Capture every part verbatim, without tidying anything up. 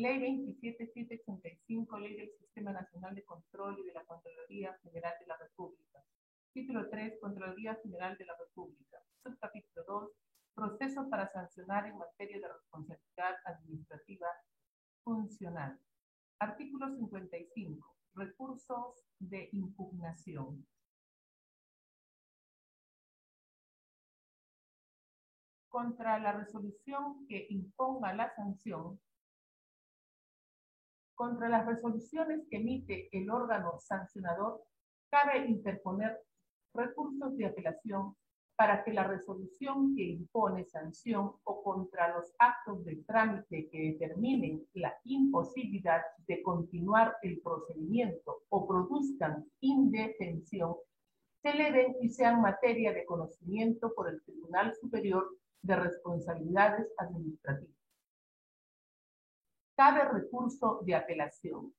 Ley veintisiete mil setecientos ochenta y cinco, Ley del Sistema Nacional de Control y de la Contraloría General de la República. Título tres, Contraloría General de la República. Sub Capítulo dos, Procesos para sancionar en materia de responsabilidad administrativa funcional. Artículo cincuenta y cinco, Recursos de impugnación. Contra la resolución que imponga la sanción, contra las resoluciones que emite el órgano sancionador, cabe interponer recursos de apelación para que la resolución que impone sanción o contra los actos de trámite que determinen la imposibilidad de continuar el procedimiento o produzcan indefensión, se eleven y sean materia de conocimiento por el Tribunal Superior de Responsabilidades Administrativas. Cabe recurso de apelación.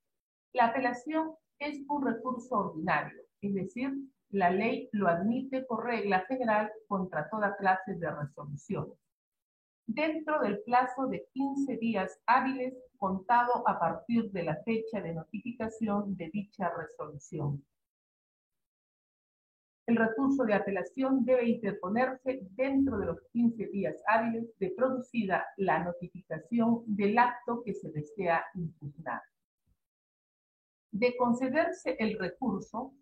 La apelación es un recurso ordinario, es decir, la ley lo admite por regla general contra toda clase de resoluciones, dentro del plazo de quince días hábiles contado a partir de la fecha de notificación de dicha resolución. El recurso de apelación debe interponerse dentro de los quince días hábiles de producida la notificación del acto que se desea impugnar. De concederse el recurso,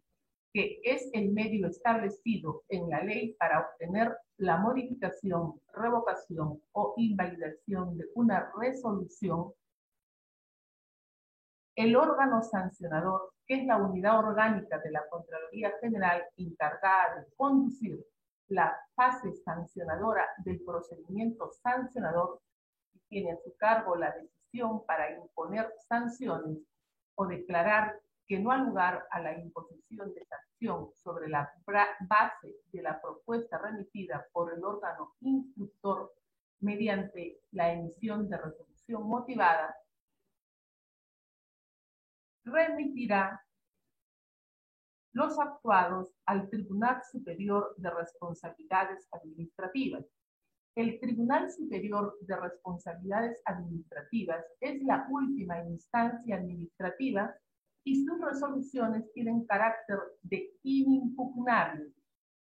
que es el medio establecido en la ley para obtener la modificación, revocación o invalidación de una resolución, el órgano sancionador, que es la unidad orgánica de la Contraloría General encargada de conducir la fase sancionadora del procedimiento sancionador, que tiene a su cargo la decisión para imponer sanciones o declarar que no ha lugar a la imposición de sanción sobre la base de la propuesta remitida por el órgano instructor mediante la emisión de resolución motivada, remitirá los actuados al Tribunal Superior de Responsabilidades Administrativas. El Tribunal Superior de Responsabilidades Administrativas es la última instancia administrativa y sus resoluciones tienen carácter de inimpugnable.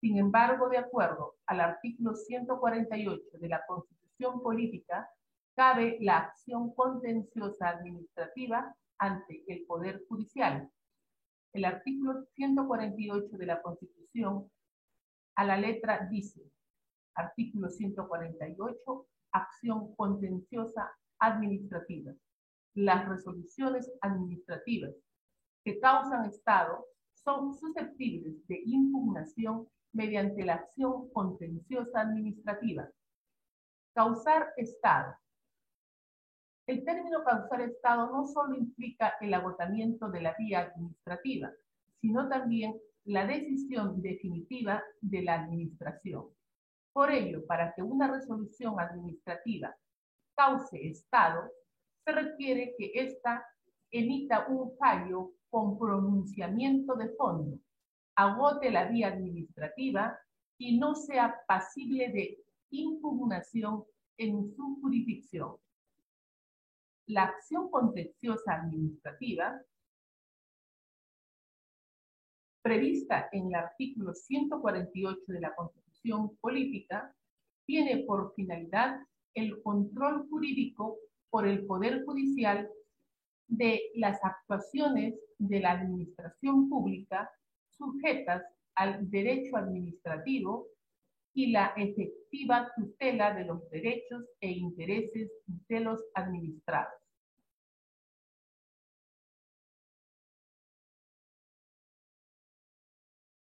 Sin embargo, de acuerdo al artículo ciento cuarenta y ocho de la Constitución Política, cabe la acción contenciosa administrativa ante el Poder Judicial. El artículo ciento cuarenta y ocho de la Constitución a la letra dice, artículo ciento cuarenta y ocho, acción contenciosa administrativa. Las resoluciones administrativas que causan estado son susceptibles de impugnación mediante la acción contenciosa administrativa. Causar estado. El término causar estado no solo implica el agotamiento de la vía administrativa, sino también la decisión definitiva de la administración. Por ello, para que una resolución administrativa cause estado, se requiere que ésta emita un fallo con pronunciamiento de fondo, agote la vía administrativa y no sea pasible de impugnación en su jurisdicción. La acción contenciosa administrativa, prevista en el artículo ciento cuarenta y ocho de la Constitución Política, tiene por finalidad el control jurídico por el Poder Judicial de las actuaciones de la administración pública sujetas al derecho administrativo y la efectiva tutela de los derechos e intereses de los administrados.